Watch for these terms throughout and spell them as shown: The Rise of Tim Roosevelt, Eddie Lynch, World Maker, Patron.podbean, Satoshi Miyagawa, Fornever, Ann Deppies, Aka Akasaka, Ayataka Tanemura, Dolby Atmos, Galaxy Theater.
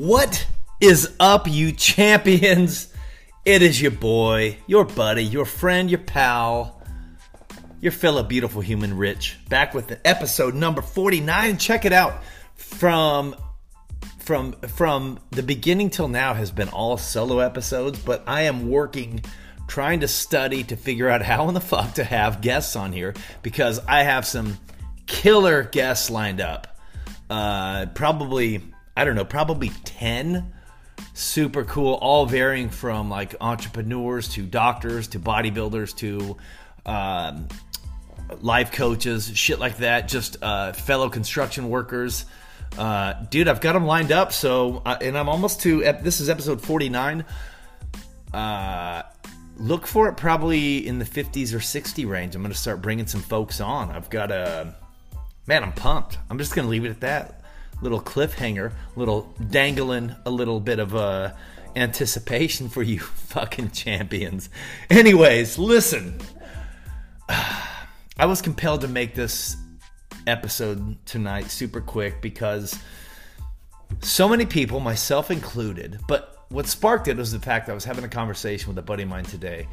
What is up, you champions? It is your boy, your buddy, your friend, your pal, your fellow beautiful human Rich, back with the episode number 49. Check it out. From the beginning till now has been all solo episodes, but I am working, trying to study to figure out how in the fuck to have guests on here, because I have some killer guests lined up. Probably 10 super cool, all varying from like entrepreneurs to doctors to bodybuilders to life coaches, shit like that, just fellow construction workers. Dude, I've got them lined up, so and I'm almost to, this is episode 49. Look for it probably in the 50s or 60 range. I'm going to start bringing some folks on. I've got a, man, I'm pumped. I'm just going to leave it at that. Little cliffhanger, little dangling, a little bit of anticipation for you fucking champions. Anyways, listen. I was compelled to make this episode tonight super quick because so many people, myself included, but what sparked it was the fact that I was having a conversation with a buddy of mine today,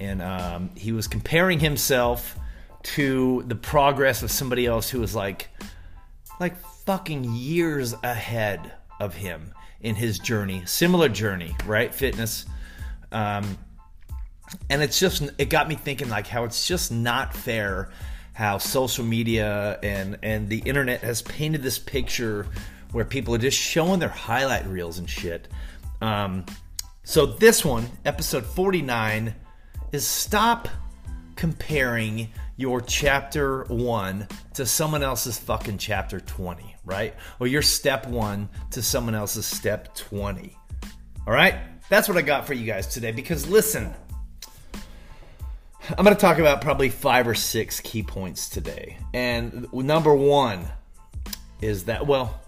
and he was comparing himself to the progress of somebody else who was like fucking years ahead of him in his journey, similar journey, right? Fitness. And it got me thinking like how it's just not fair how social media and the internet has painted this picture where people are just showing their highlight reels and shit. So this one, episode 49, is stop comparing your chapter 1 to someone else's fucking chapter 20, right? Or your step 1 to someone else's step 20, all right? That's what I got for you guys today, because listen, I'm going to talk about probably 5 or 6 key points today. And number one is that, well,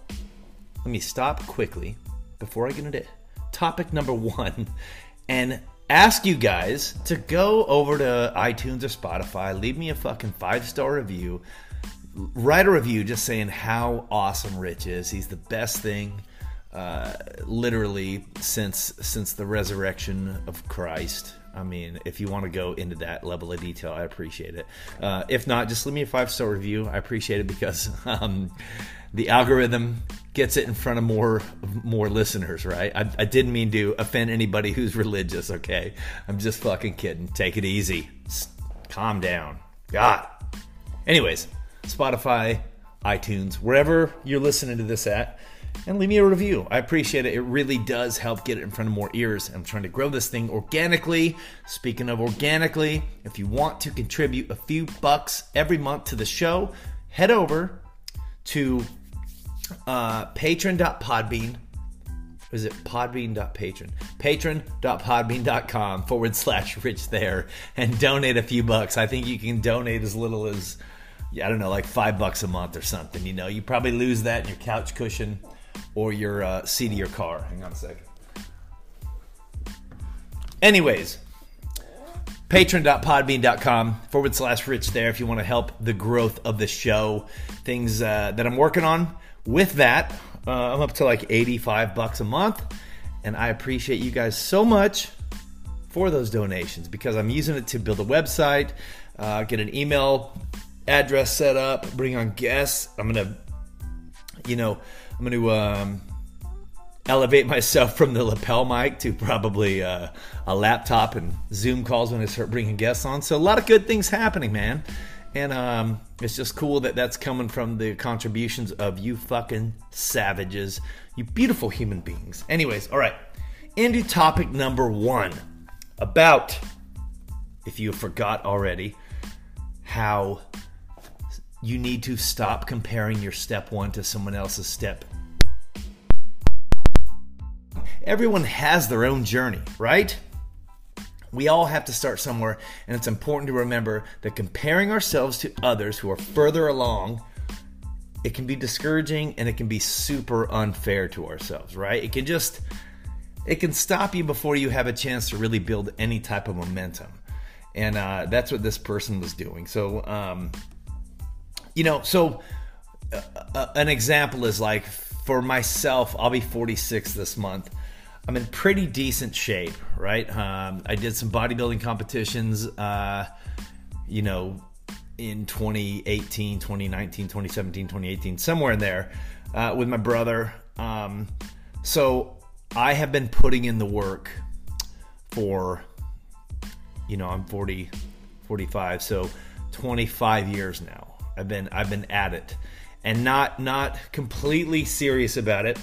let me stop quickly before I get into topic number one and ask you guys to go over to iTunes or Spotify, leave me a fucking 5-star review, write a review just saying how awesome Rich is. He's the best thing, literally since the resurrection of Christ. I mean, if you want to go into that level of detail, I appreciate it. If not, just leave me a 5-star review. I appreciate it because the algorithm gets it in front of more listeners, right? I didn't mean to offend anybody who's religious, okay? I'm just fucking kidding. Take it easy. Calm down. God. Anyways, Spotify, iTunes, wherever you're listening to this at, and leave me a review. I appreciate it. It really does help get it in front of more ears. I'm trying to grow this thing organically. Speaking of organically, if you want to contribute a few bucks every month to the show, head over to Patron.podbean. Is it podbean.patron? Patron.podbean.com/Rich there, and donate a few bucks. I think you can donate as little as, I don't know, like $5 a month or something. You know, you probably lose that in your couch cushion or your seat of your car. Hang on a second. Anyways, patron.podbean.com/Rich there if you want to help the growth of the show. Things that I'm working on. With that, I'm up to like $85 a month, and I appreciate you guys so much for those donations because I'm using it to build a website, get an email address set up, bring on guests. I'm gonna elevate myself from the lapel mic to probably a laptop and Zoom calls when I start bringing guests on. So a lot of good things happening, man. And it's just cool that that's coming from the contributions of you fucking savages, you beautiful human beings. Anyways, all right, into topic number one about, if you forgot already, how you need to stop comparing your step 1 to someone else's step. Everyone has their own journey, right? We all have to start somewhere, and it's important to remember that comparing ourselves to others who are further along, it can be discouraging and it can be super unfair to ourselves, right? It can stop you before you have a chance to really build any type of momentum. And that's what this person was doing. So, an example is like for myself, I'll be 46 this month. I'm in pretty decent shape, right? I did some bodybuilding competitions, in 2018, 2019, 2017, 2018, somewhere in there, with my brother. So I have been putting in the work for, I'm 40, 45, so 25 years now. I've been at it, and not completely serious about it.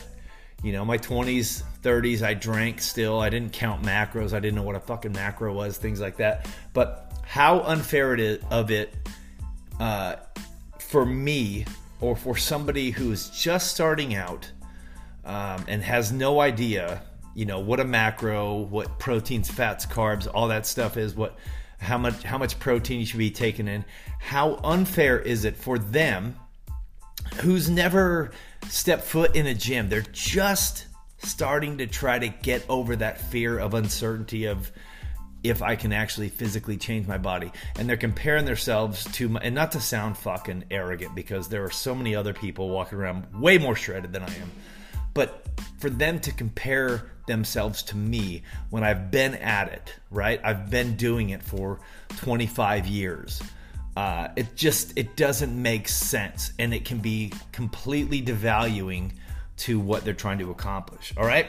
My 20s, 30s, I drank still. I didn't count macros. I didn't know what a fucking macro was, things like that. But how unfair it is of it for me, or for somebody who is just starting out and has no idea, what a macro, what proteins, fats, carbs, all that stuff is, how much protein you should be taking in. How unfair is it for them who's never stepped foot in a gym? They're just starting to try to get over that fear of uncertainty of if I can actually physically change my body. And they're comparing themselves to and not to sound fucking arrogant, because there are so many other people walking around way more shredded than I am. But for them to compare themselves to me when I've been at it, right? I've been doing it for 25 years. It doesn't make sense, and it can be completely devaluing to what they're trying to accomplish, all right?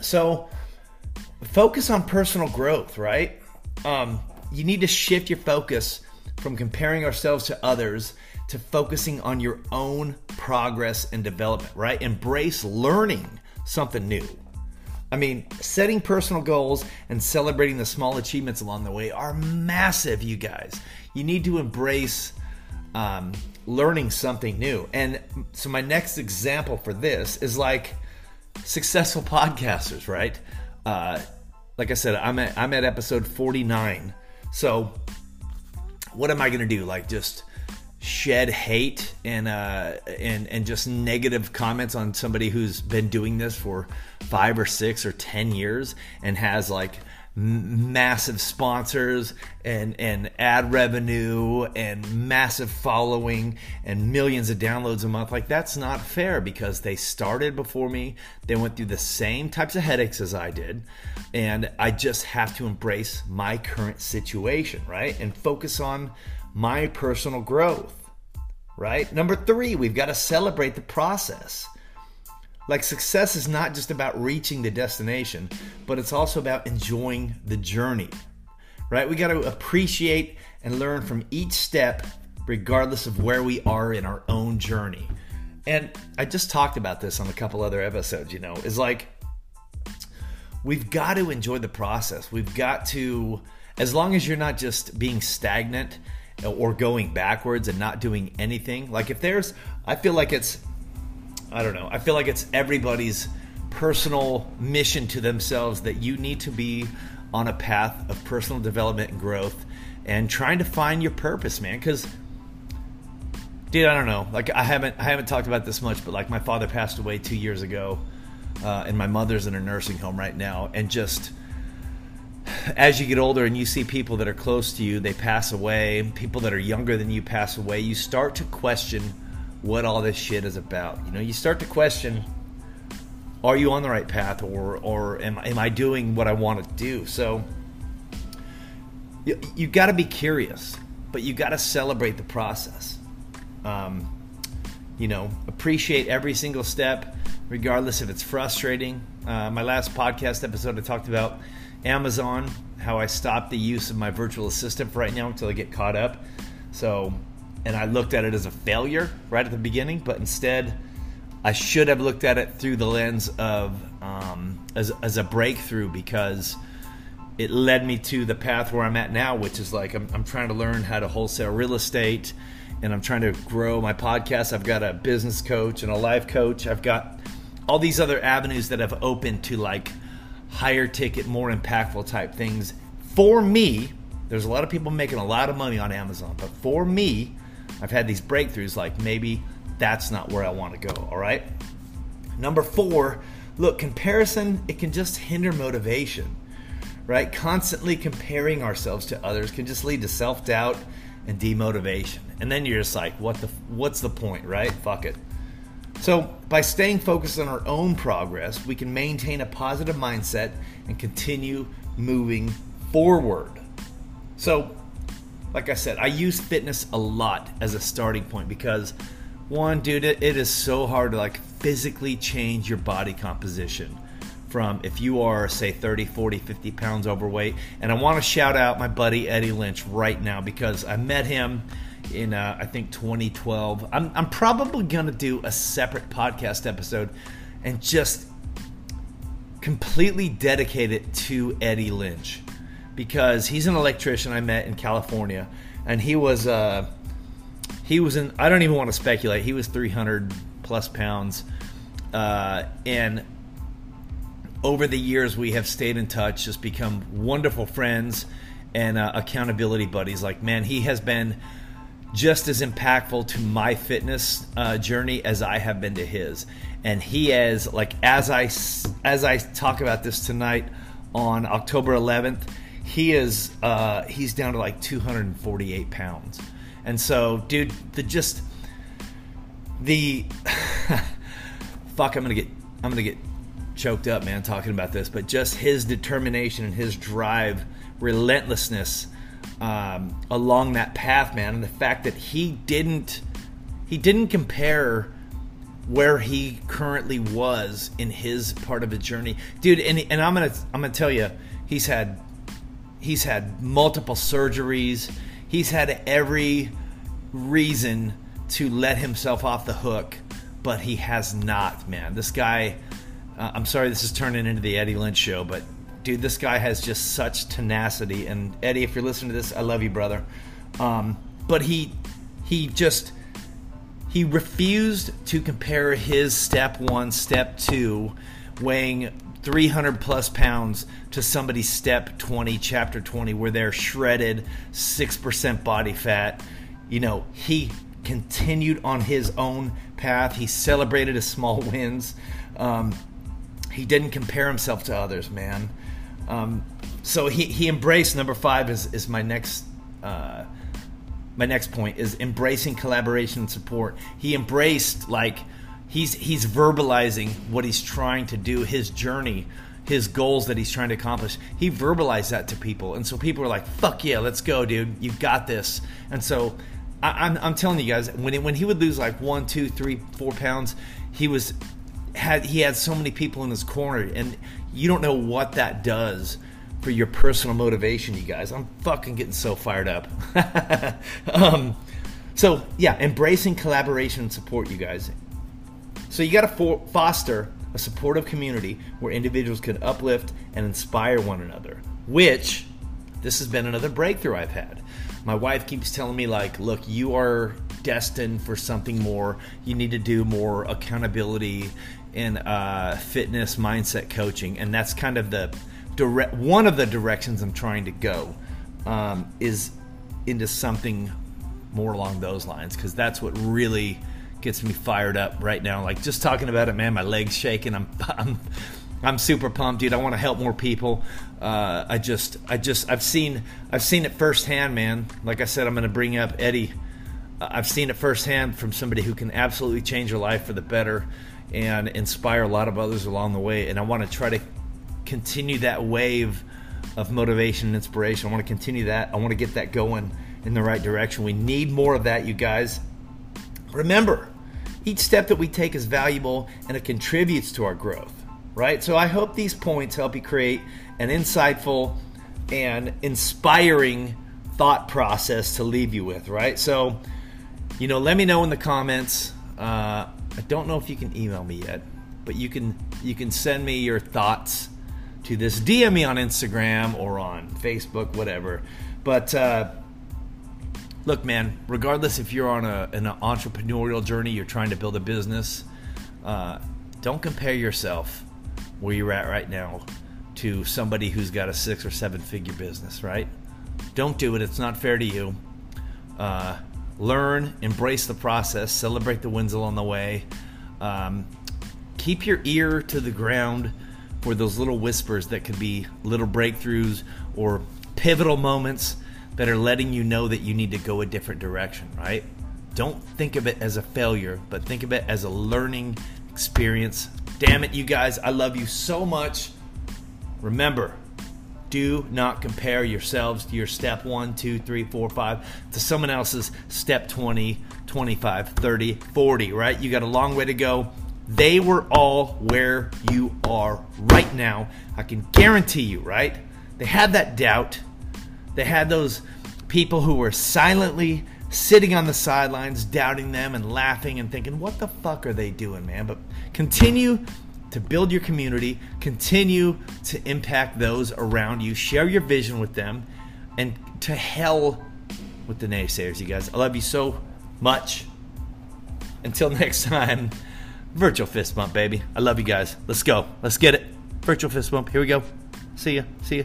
So focus on personal growth, right? You need to shift your focus from comparing ourselves to others to focusing on your own progress and development, right? Embrace learning something new. Setting personal goals and celebrating the small achievements along the way are massive, you guys. You need to embrace learning something new. And so my next example for this is successful podcasters, right? Like I said, I'm at episode 49. So what am I going to do? Just shed hate and just negative comments on somebody who's been doing this for 5 or 6 or 10 years and has massive sponsors and ad revenue and massive following and millions of downloads a month. That's not fair, because they started before me. They went through the same types of headaches as I did. And I just have to embrace my current situation, right? And focus on my personal growth, right? Number 3, we've got to celebrate the process. Success is not just about reaching the destination, but it's also about enjoying the journey, right? We got to appreciate and learn from each step, regardless of where we are in our own journey. And I just talked about this on a couple other episodes, we've got to enjoy the process. We've got to, as long as you're not just being stagnant or going backwards and not doing anything. I feel like it's everybody's personal mission to themselves that you need to be on a path of personal development and growth and trying to find your purpose, man. Because, dude, I don't know. I haven't talked about this much, but my father passed away 2 years ago, and my mother's in a nursing home right now. And just as you get older and you see people that are close to you, they pass away. People that are younger than you pass away. You start to question what all this shit is about. You start to question, are you on the right path, or am I doing what I want to do? So you got to be curious, but you got to celebrate the process. Appreciate every single step, regardless if it's frustrating. My last podcast episode, I talked about Amazon, how I stopped the use of my virtual assistant for right now until I get caught up. And I looked at it as a failure right at the beginning, but instead I should have looked at it through the lens of as a breakthrough, because it led me to the path where I'm at now, which is I'm trying to learn how to wholesale real estate, and I'm trying to grow my podcast. I've got a business coach and a life coach. I've got all these other avenues that have opened to higher ticket, more impactful type things. For me, there's a lot of people making a lot of money on Amazon, but for me, I've had these breakthroughs, maybe that's not where I want to go, all right? Number 4, look, comparison, it can just hinder motivation, right? Constantly comparing ourselves to others can just lead to self-doubt and demotivation. And then you're just what's the point, right? Fuck it. So, by staying focused on our own progress, we can maintain a positive mindset and continue moving forward. So, like I said, I use fitness a lot as a starting point because, one, dude, it is so hard to like physically change your body composition from if you are, say, 30, 40, 50 pounds overweight. And I want to shout out my buddy Eddie Lynch right now because I met him in, I think, 2012. I'm probably going to do a separate podcast episode and just completely dedicate it to Eddie Lynch, because he's an electrician I met in California, and he was in, I don't even want to speculate, he was 300 plus pounds, and over the years we have stayed in touch, just become wonderful friends and accountability buddies. Like, man, he has been just as impactful to my fitness journey as I have been to his, and he is, like, as I talk about this tonight on October 11th, he is, he's down to like 248 pounds. And so, dude, I'm gonna get choked up, man, talking about this, but just his determination and his drive, relentlessness, along that path, man, and the fact that he didn't compare where he currently was in his part of the journey, dude. And I'm gonna tell you, he's had multiple surgeries. He's had every reason to let himself off the hook, but he has not, man. This guy, I'm sorry this is turning into the Eddie Lynch show, but dude, this guy has just such tenacity. And Eddie, if you're listening to this, I love you, brother. But he refused to compare his step one, step two, weighing 300 plus pounds to somebody's step 20, chapter 20, where they're shredded, 6% body fat. You know, he continued on his own path. He celebrated his small wins. He didn't compare himself to others, man. So he embraced, number five is my next point, is embracing collaboration and support. He embraced, like, He's verbalizing what he's trying to do, his journey, his goals that he's trying to accomplish. He verbalized that to people. And so people are like, fuck yeah, let's go, dude. You got this. And so I'm telling you guys, when he would lose like 1, 2, 3, 4 pounds, he had so many people in his corner. And you don't know what that does for your personal motivation, you guys. I'm fucking getting so fired up. So, yeah, embracing collaboration and support, you guys. So you got to foster a supportive community where individuals can uplift and inspire one another, which this has been another breakthrough I've had. My wife keeps telling me, like, look, you are destined for something more. You need to do more accountability and fitness mindset coaching. And that's kind of one of the directions I'm trying to go, is into something more along those lines, because that's what really gets me fired up right now. Like, just talking about it, man, my legs shaking. I'm super pumped, dude. I want to help more people. I've seen it firsthand, man. Like I said, I'm going to bring up Eddie. I've seen it firsthand from somebody who can absolutely change your life for the better and inspire a lot of others along the way. And I want to try to continue that wave of motivation and inspiration. I want to continue that. I want to get that going in the right direction. We need more of that, you guys. Remember, each step that we take is valuable and it contributes to our growth, right? So I hope these points help you create an insightful and inspiring thought process to leave you with, right? So, you know, let me know in the comments. I don't know if you can email me yet, but you can send me your thoughts to this. DM me on Instagram or on Facebook, whatever. But, look, man, regardless if you're on an entrepreneurial journey, you're trying to build a business, don't compare yourself where you're at right now to somebody who's got a 6 or 7 figure business, right? Don't do it. It's not fair to you. Learn, embrace the process, celebrate the wins along the way. Keep your ear to the ground for those little whispers that could be little breakthroughs or pivotal moments that are letting you know that you need to go a different direction, right? Don't think of it as a failure, but think of it as a learning experience. Damn it, you guys, I love you so much. Remember, do not compare yourselves to your step 1, 2, 3, 4, 5 to someone else's step 20, 25, 30, 40, right? You got a long way to go. They were all where you are right now. I can guarantee you, right? They had that doubt. They had those people who were silently sitting on the sidelines, doubting them and laughing and thinking, what the fuck are they doing, man? But continue to build your community, continue to impact those around you, share your vision with them, and to hell with the naysayers, you guys. I love you so much. Until next time, virtual fist bump, baby. I love you guys. Let's go. Let's get it. Virtual fist bump. Here we go. See ya. See ya.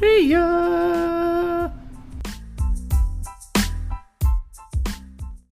See ya.